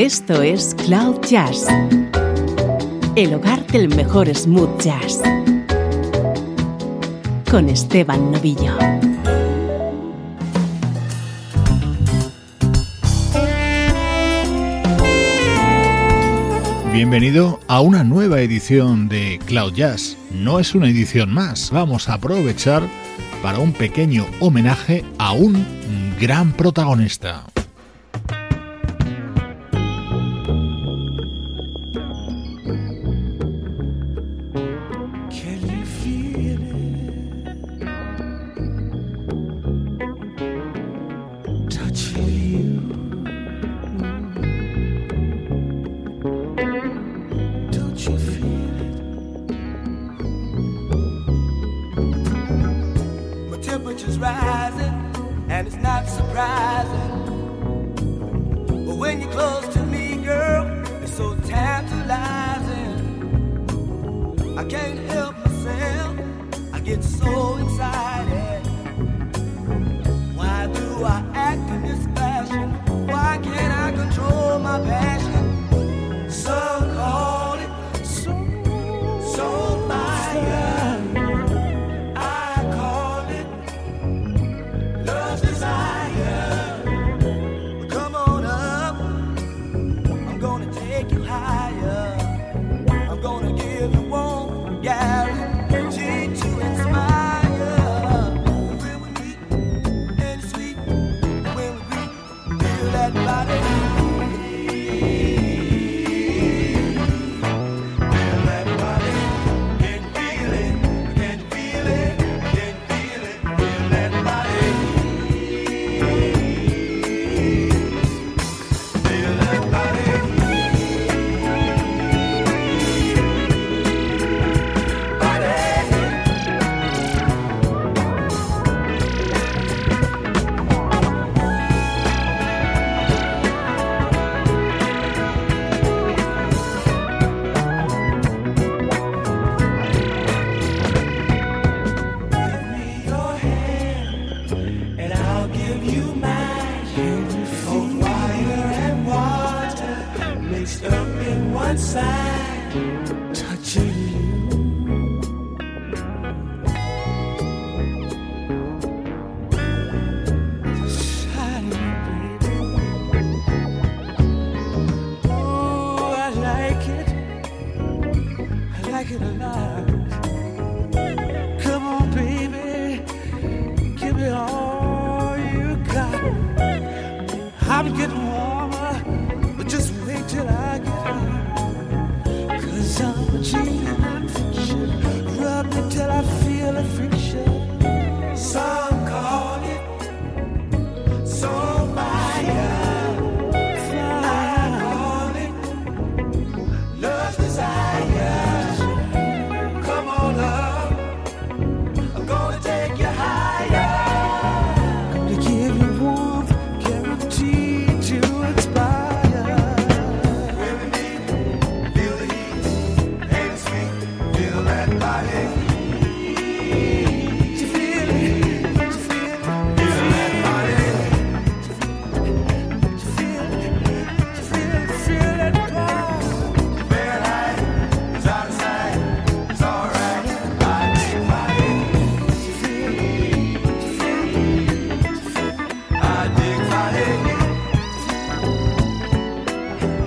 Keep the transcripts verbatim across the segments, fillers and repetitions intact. Esto es Cloud Jazz, el hogar del mejor smooth jazz, con Esteban Novillo. Bienvenido a una nueva edición de Cloud Jazz. No es una edición más, vamos a aprovechar para un pequeño homenaje a un gran protagonista.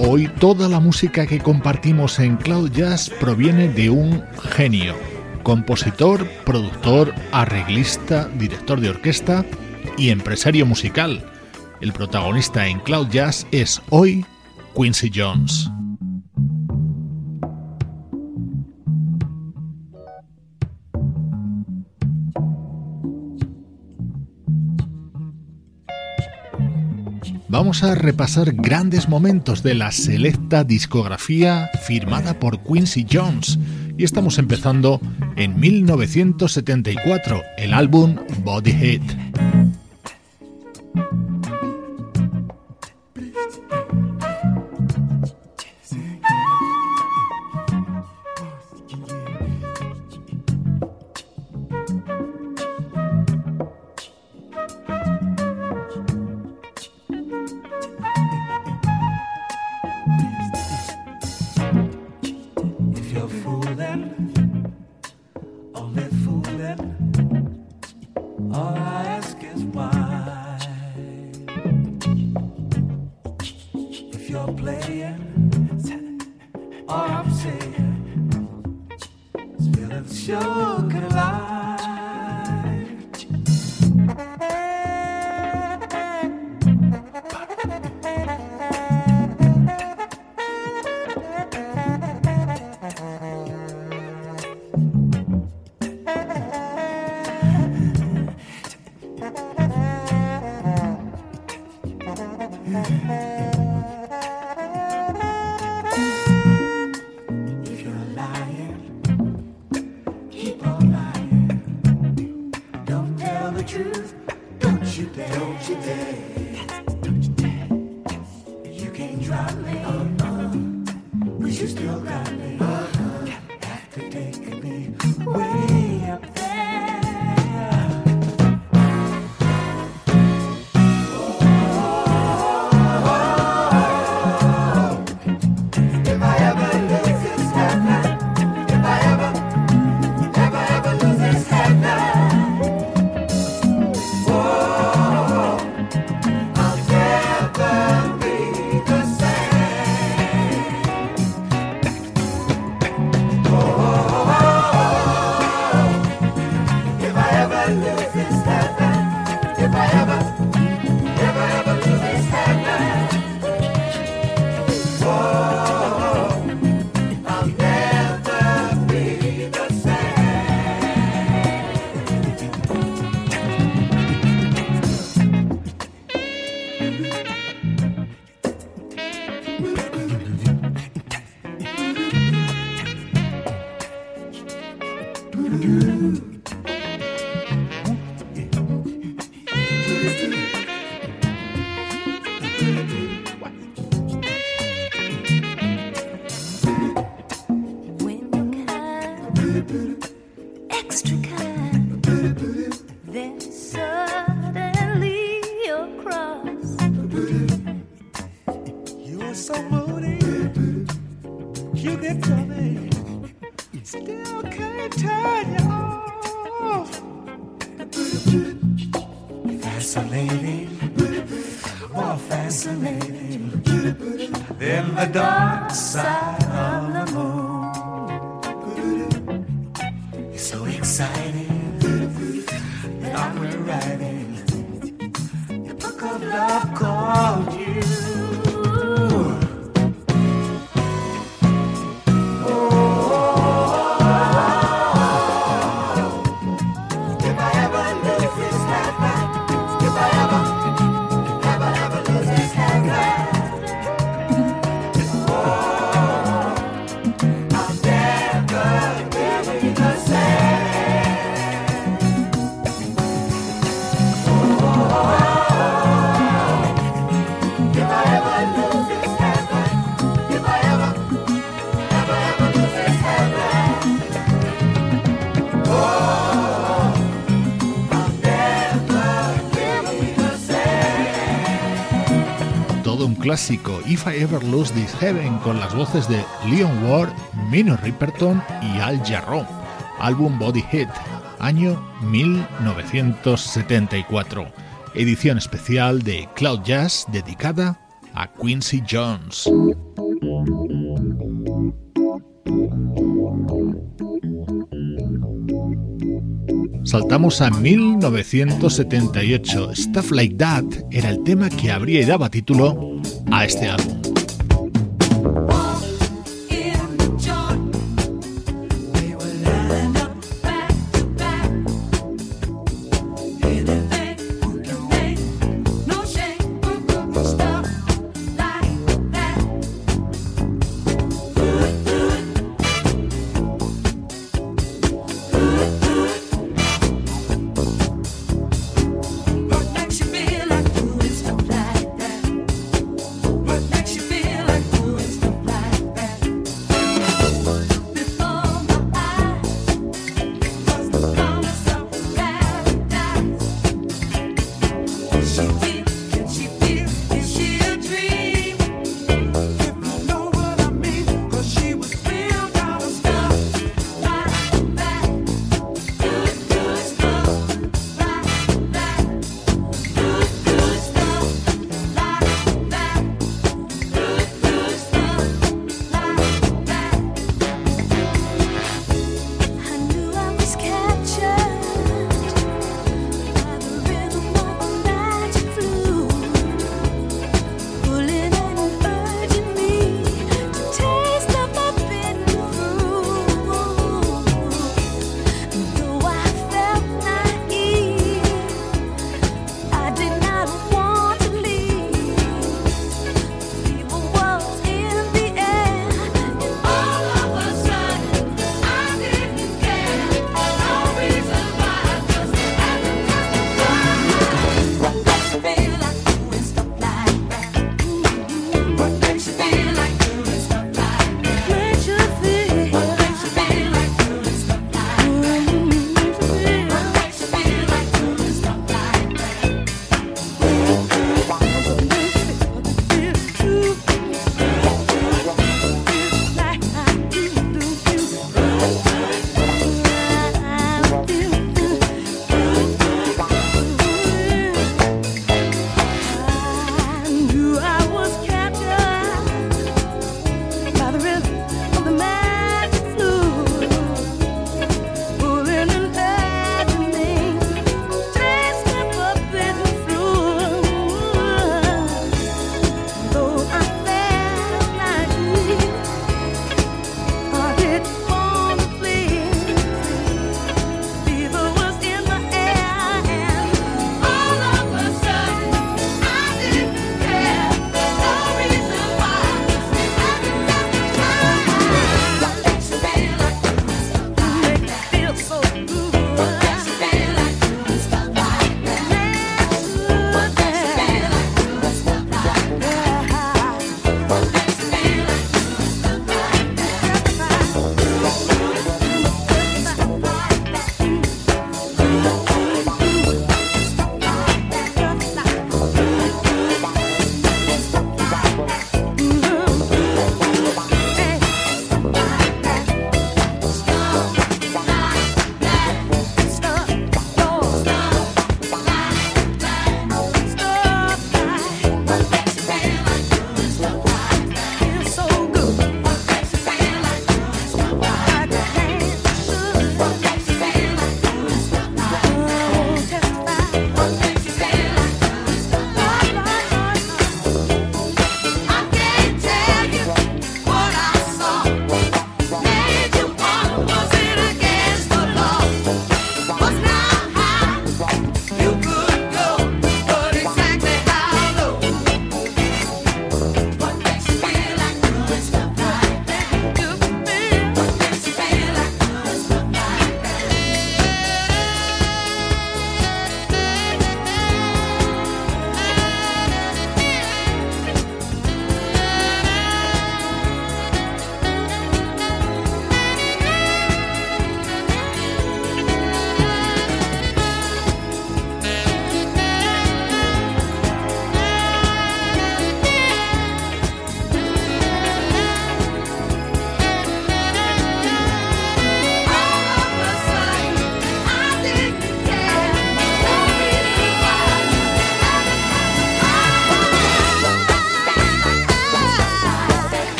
Hoy toda la música que compartimos en Cloud Jazz proviene de un genio, compositor, productor, arreglista, director de orquesta y empresario musical. El protagonista en Cloud Jazz es hoy Quincy Jones. Vamos a repasar grandes momentos de la selecta discografía firmada por Quincy Jones. Y estamos empezando en mil novecientos setenta y cuatro, el álbum Body Heat. is wide. If you're playing, all I'm saying is feelings sure collide. Clásico If I Ever Lose This Heaven, con las voces de Leon Ware, Minnie Ripperton y Al Jarreau. Álbum Body Heat, año mil novecientos setenta y cuatro. Edición especial de Cloud Jazz dedicada a Quincy Jones. Saltamos a mil novecientos setenta y ocho. Stuff Like That era el tema que abría y daba título a este álbum. Action.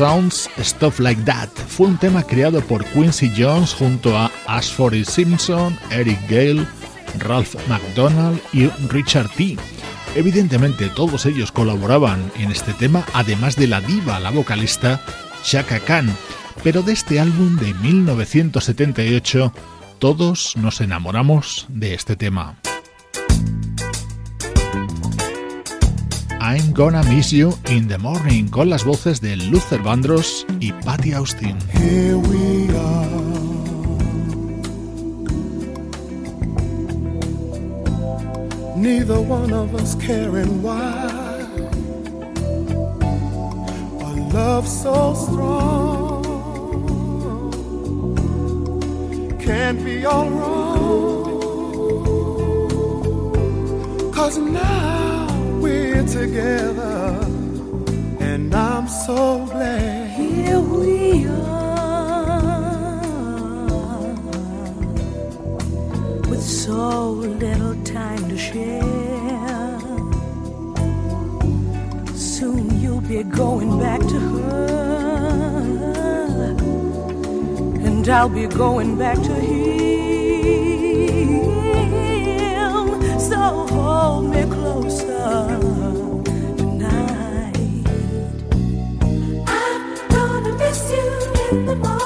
Sounds Stuff Like That fue un tema creado por Quincy Jones junto a Ashford Simpson, Eric Gale, Ralph McDonald y Richard T. Evidentemente todos ellos colaboraban en este tema, además de la diva, la vocalista Chaka Khan, pero de este álbum de mil novecientos setenta y ocho todos nos enamoramos de este tema. I'm Gonna Miss You in the Morning, con las voces de Luther Vandross y Patti Austin. Here we are, neither one of us caring why, a love so strong can't be all wrong, 'cause now we're together, and I'm so glad. Here we are, with so little time to share. Soon you'll be going back to her, and I'll be going back to him. So hold me closer tonight. I'm gonna miss you in the morning.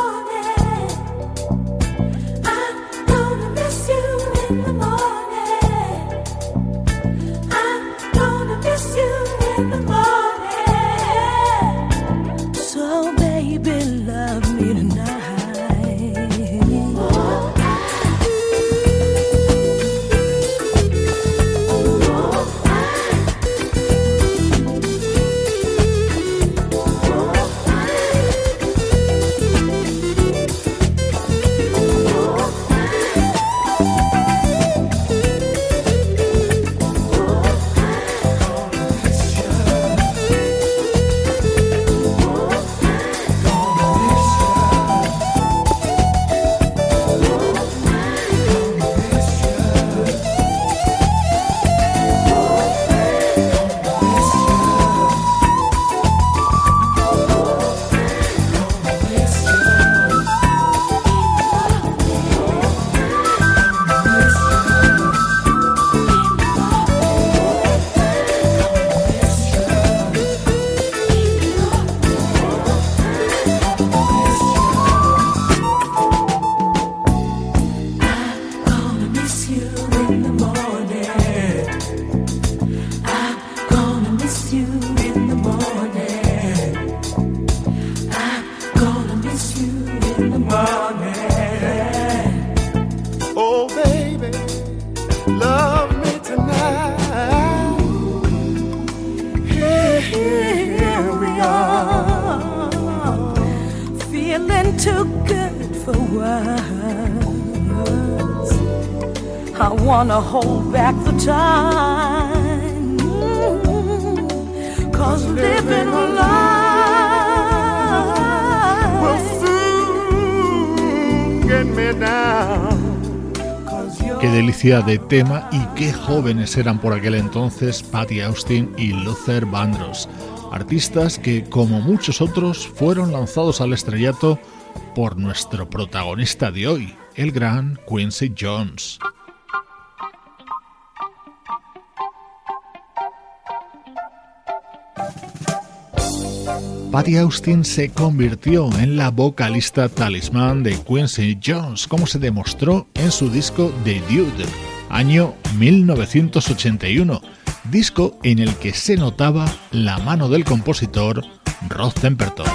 Qué delicia de tema y qué jóvenes eran por aquel entonces Patti Austin y Luther Vandross, artistas que, como muchos otros, fueron lanzados al estrellato por nuestro protagonista de hoy, el gran Quincy Jones. Patti Austin se convirtió en la vocalista talismán de Quincy Jones, como se demostró en su disco The Dude, año mil novecientos ochenta y uno, disco en el que se notaba la mano del compositor Rod Temperton.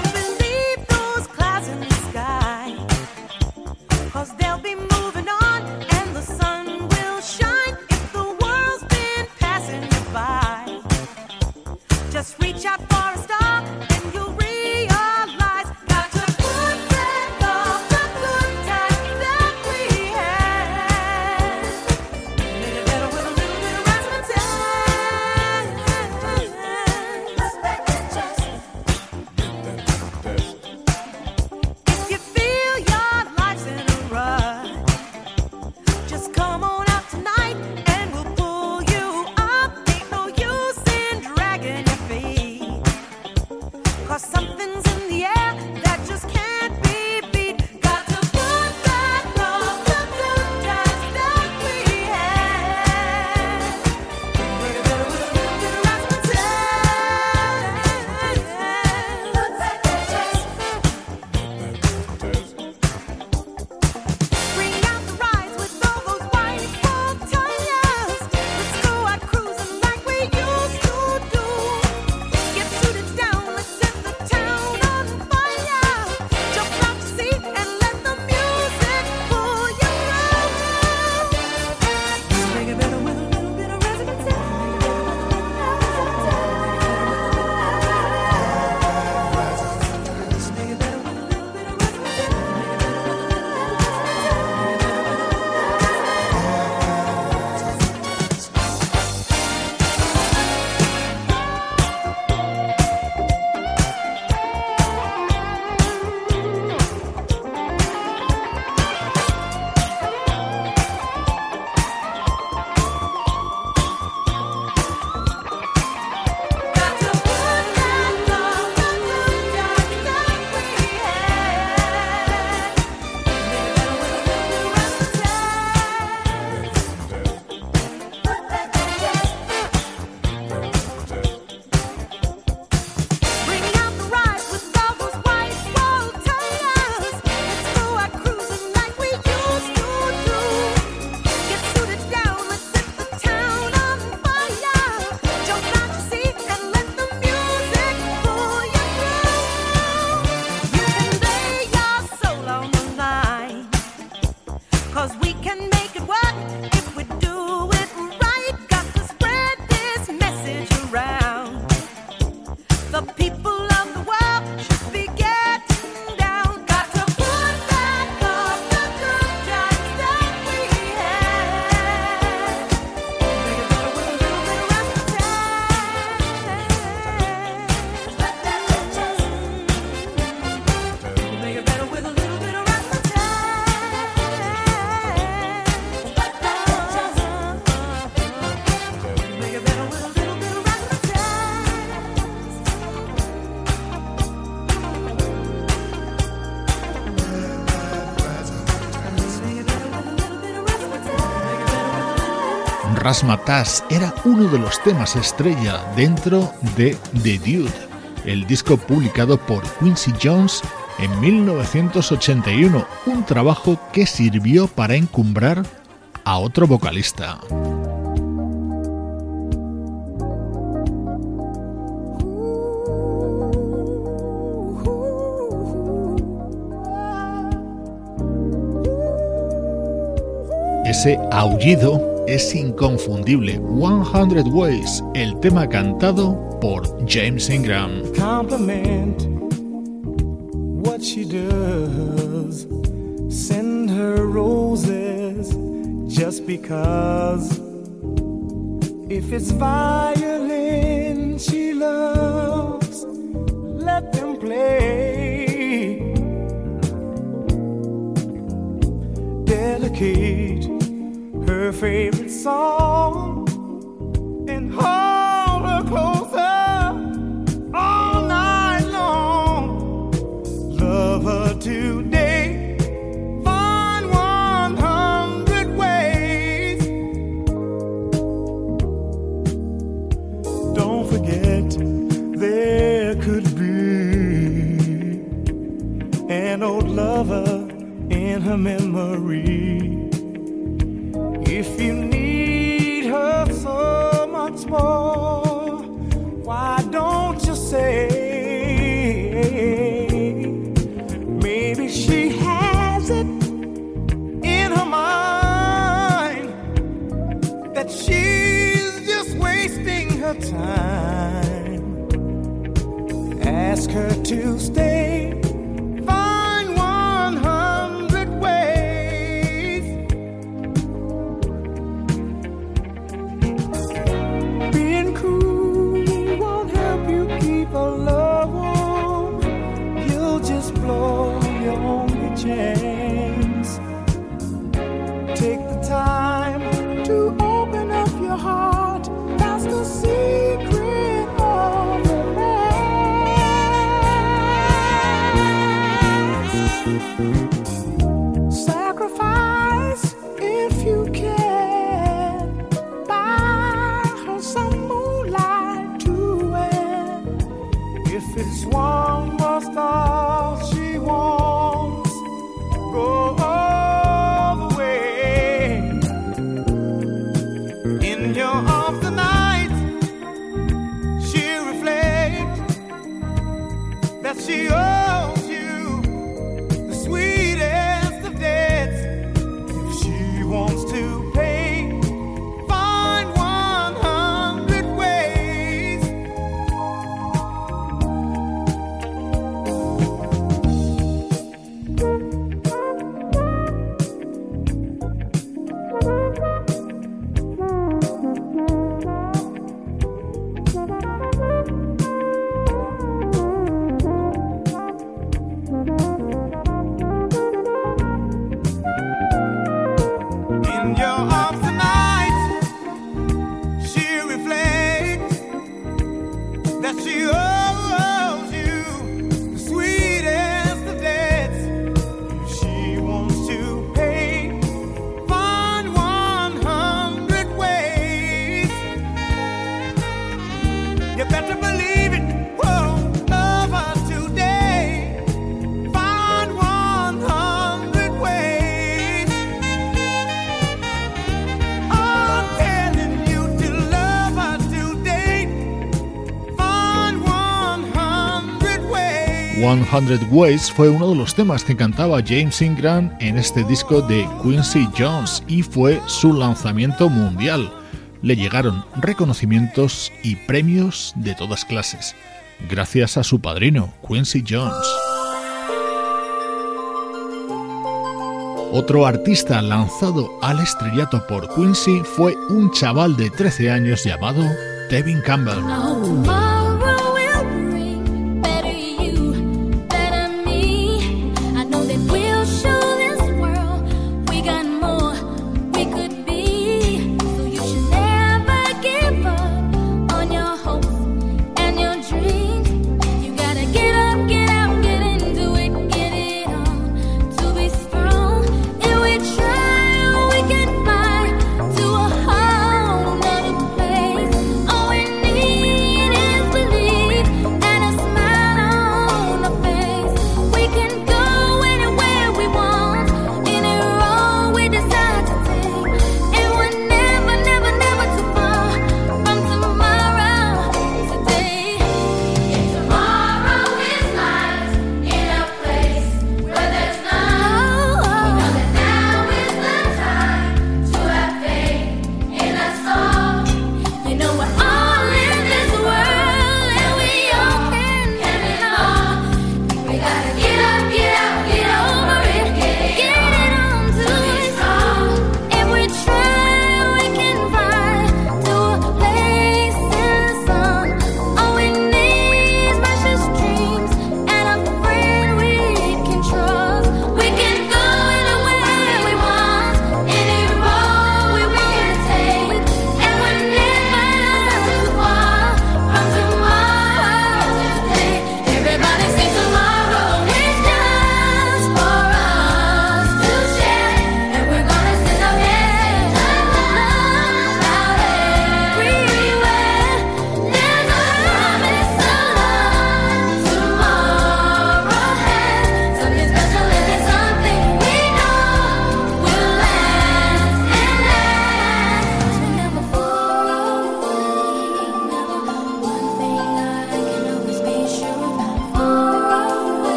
Razzmatazz era uno de los temas estrella dentro de The Dude, el disco publicado por Quincy Jones en mil novecientos ochenta y uno, un trabajo que sirvió para encumbrar a otro vocalista. Ese aullido es inconfundible. one hundred Ways, el tema cantado por James Ingram. Compliment what she does. Send her roses just because. If it's violin she loves, let them play. Delicate her favorite song, and hold her closer all night long. Love her today, find one hundred ways. Don't forget there could be an old lover in her memory. If you need her so much more, why don't you say, maybe she has it in her mind that she's just wasting her time. Ask her to stay. cien Ways fue uno de los temas que cantaba James Ingram en este disco de Quincy Jones y fue su lanzamiento mundial. Le llegaron reconocimientos y premios de todas clases, gracias a su padrino, Quincy Jones. Otro artista lanzado al estrellato por Quincy fue un chaval de trece años llamado Tevin Campbell.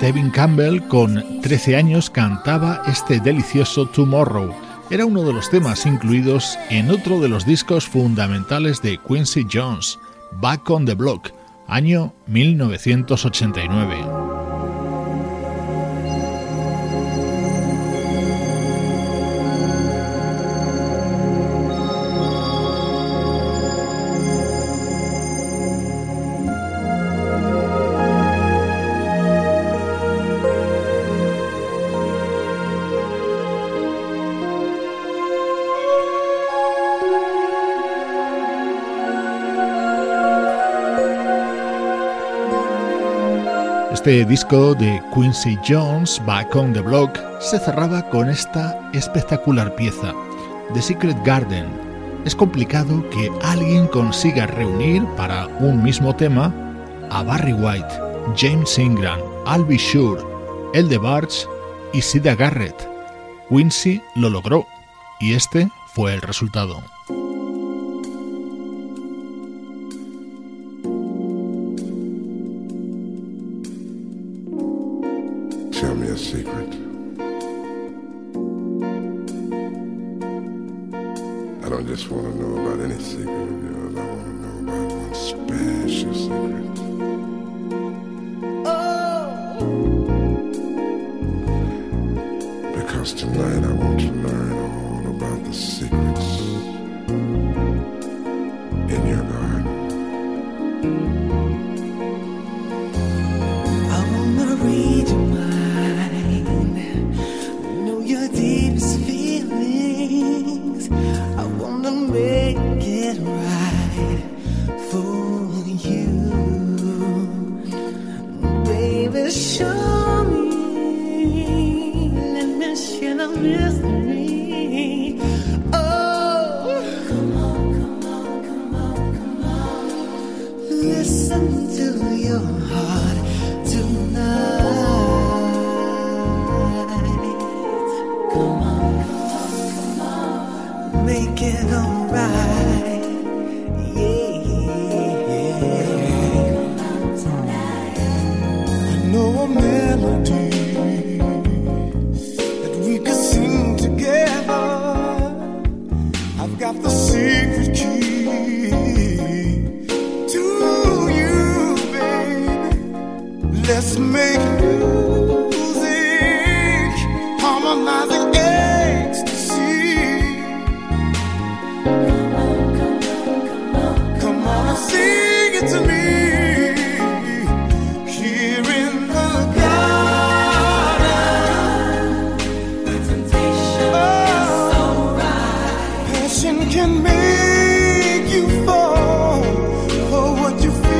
Tevin Campbell, con trece años, cantaba este delicioso Tomorrow. Era uno de los temas incluidos en otro de los discos fundamentales de Quincy Jones, Back on the Block, año mil novecientos ochenta y nueve. Este disco de Quincy Jones, Back on the Block, se cerraba con esta espectacular pieza, The Secret Garden. Es complicado que alguien consiga reunir para un mismo tema a Barry White, James Ingram, Al B. Sure, El DeBarge y Siedah Garrett. Quincy lo logró y este fue el resultado. Secret I don't just want to know about any secret of yours. I want to know about one special secret. Oh. Because tonight I want to learn all about the secrets in your garden. I want to read your mind. Can make you fall for what you feel.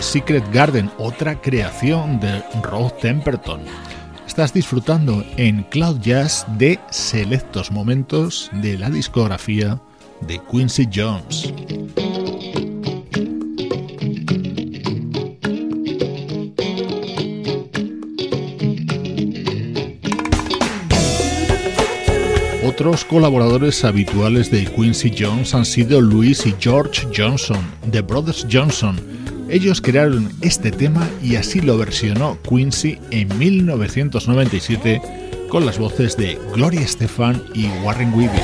Secret Garden, otra creación de Rod Temperton. Estás disfrutando en Cloud Jazz de selectos momentos de la discografía de Quincy Jones. Otros colaboradores habituales de Quincy Jones han sido Louis y George Johnson, The Brothers Johnson. Ellos crearon este tema y así lo versionó Quincy en mil novecientos noventa y siete con las voces de Gloria Estefan y Warren Wiebe.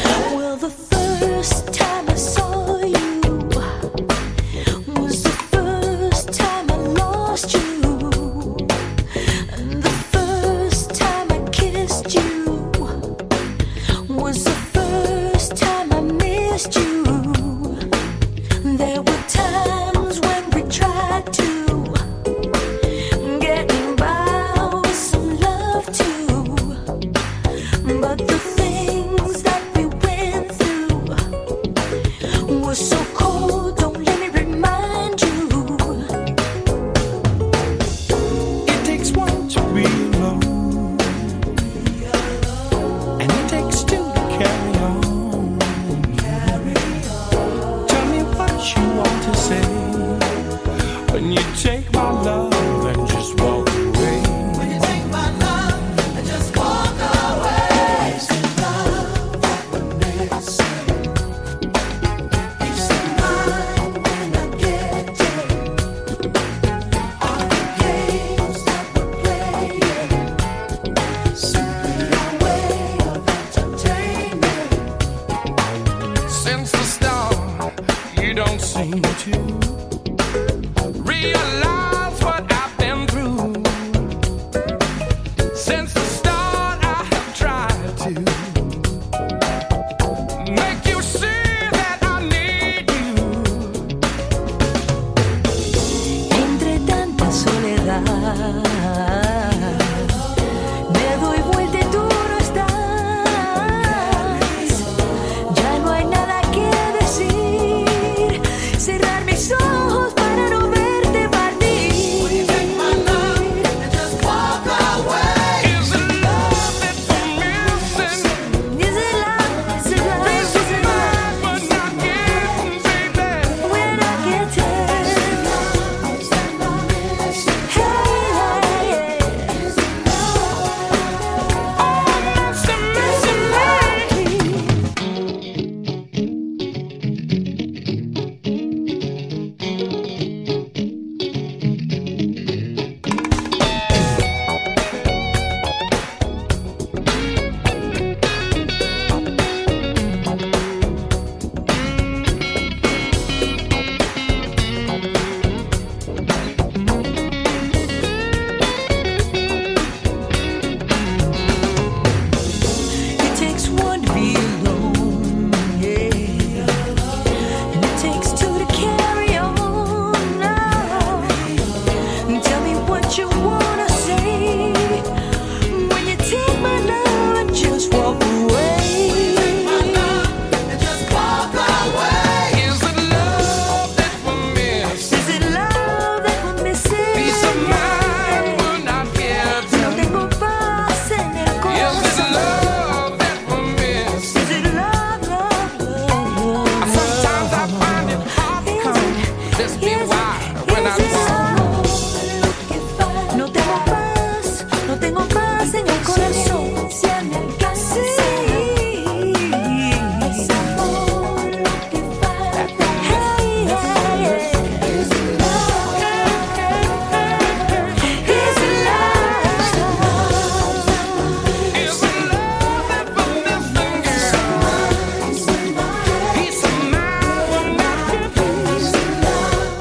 Cerrar mis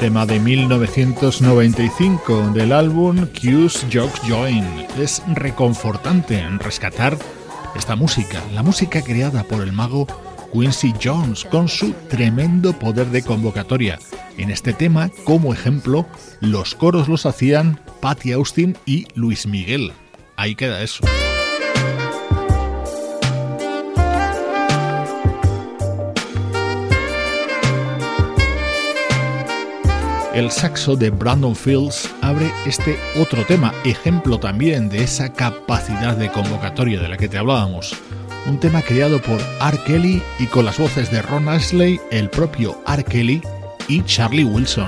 tema de mil novecientos noventa y cinco del álbum Q's Jocks Join. Es reconfortante en rescatar esta música, la música creada por el mago Quincy Jones con su tremendo poder de convocatoria. En este tema, como ejemplo, los coros los hacían Patti Austin y Luis Miguel. Ahí queda eso. El saxo de Brandon Fields abre este otro tema, ejemplo también de esa capacidad de convocatoria de la que te hablábamos. Un tema creado por R. Kelly y con las voces de Ron Ashley, el propio R. Kelly y Charlie Wilson.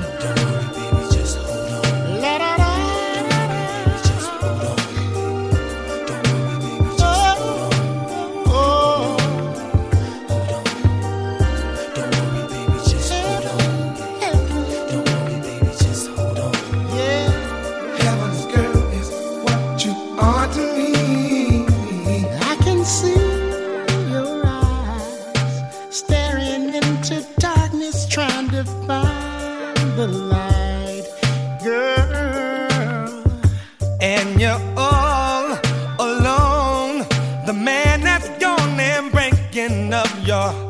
Yeah.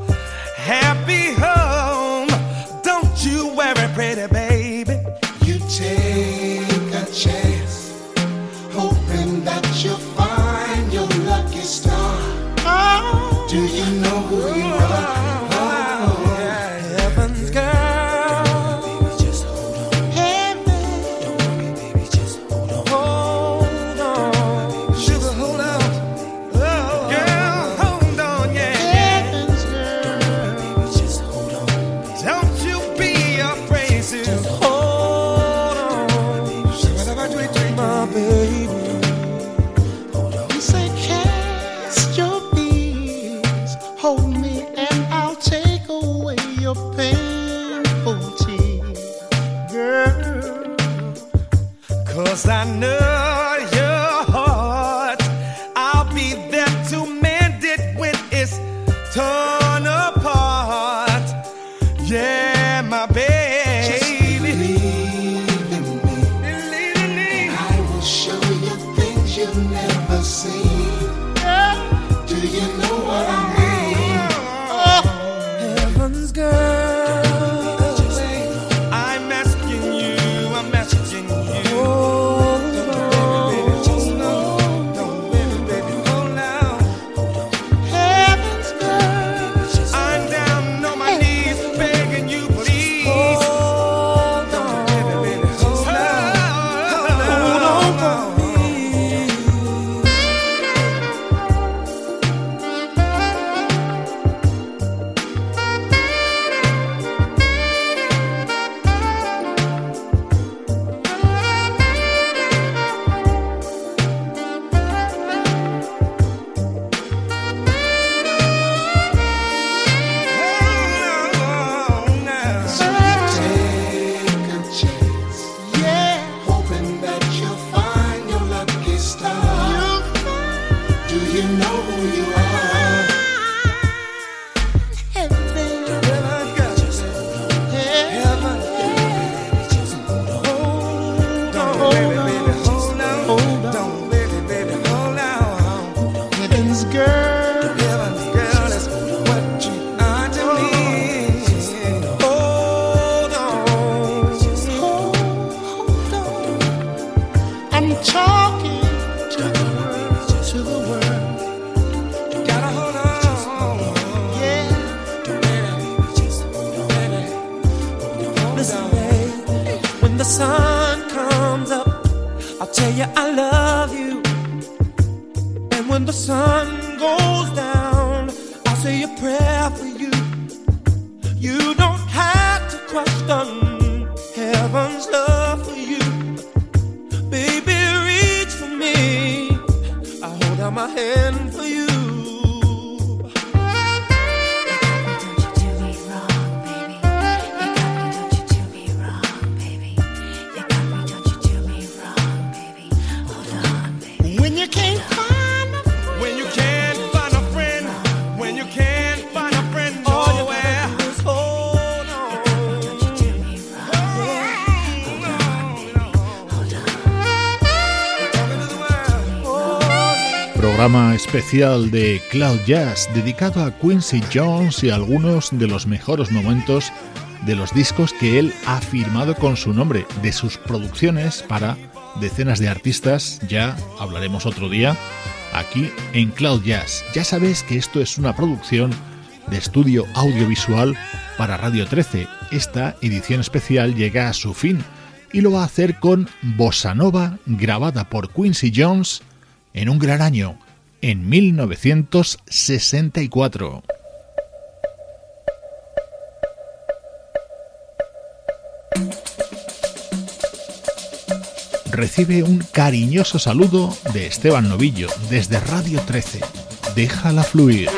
programa especial de Cloud Jazz dedicado a Quincy Jones y a algunos de los mejores momentos de los discos que él ha firmado con su nombre, de sus producciones para decenas de artistas. Ya hablaremos otro día aquí en Cloud Jazz. Ya sabes que esto es una producción de estudio audiovisual para Radio trece. Esta edición especial llega a su fin y lo va a hacer con Bossa Nova, grabada por Quincy Jones en un gran año, en mil novecientos sesenta y cuatro. Recibe un cariñoso saludo de Esteban Novillo desde Radio trece. Déjala fluir.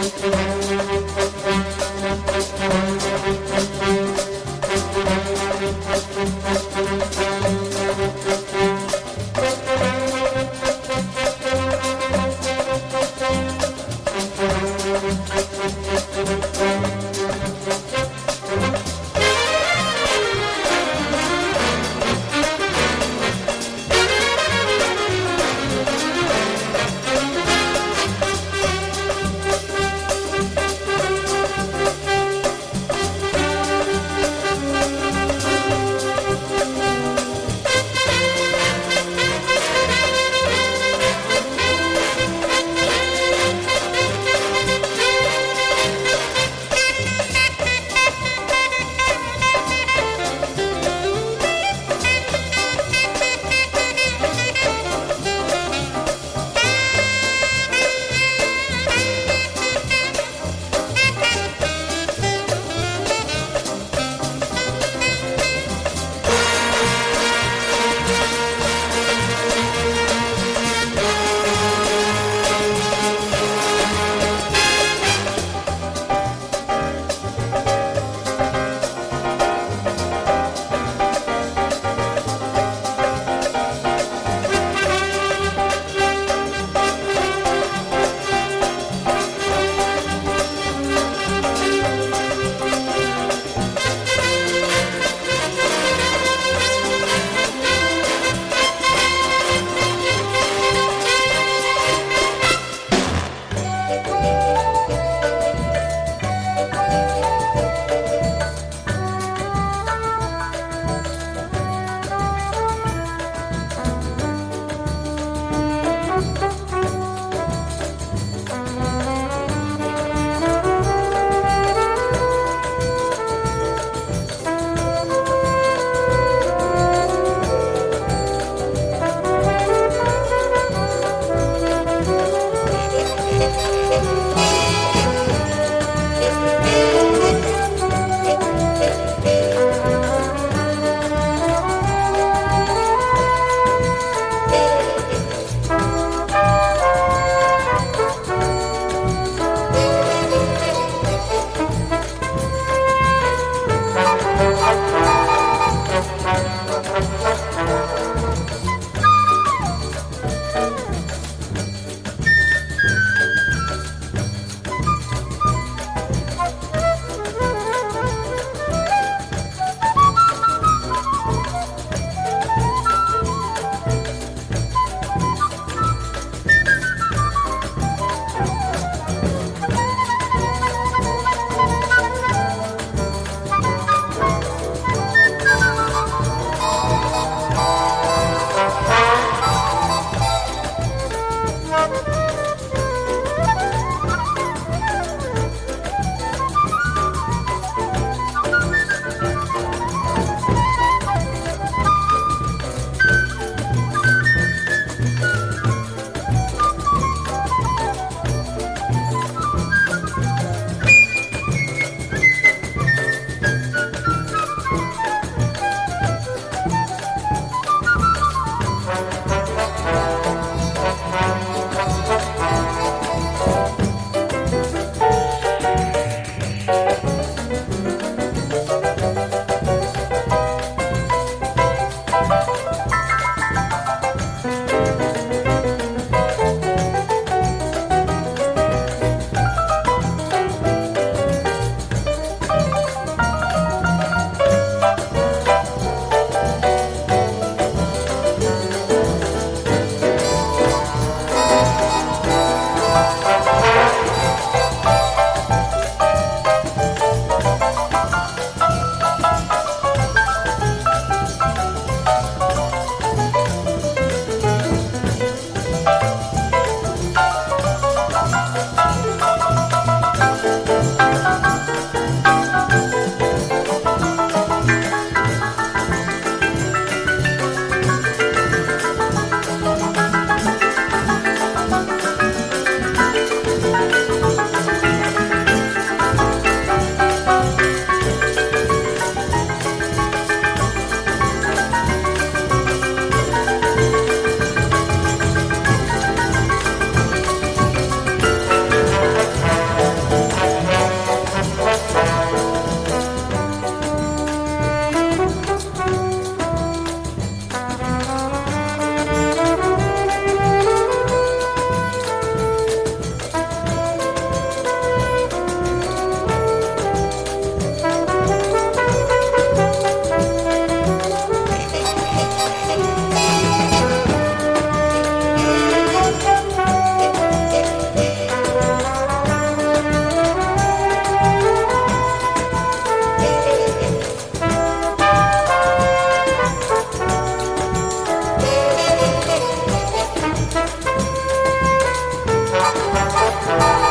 Bye.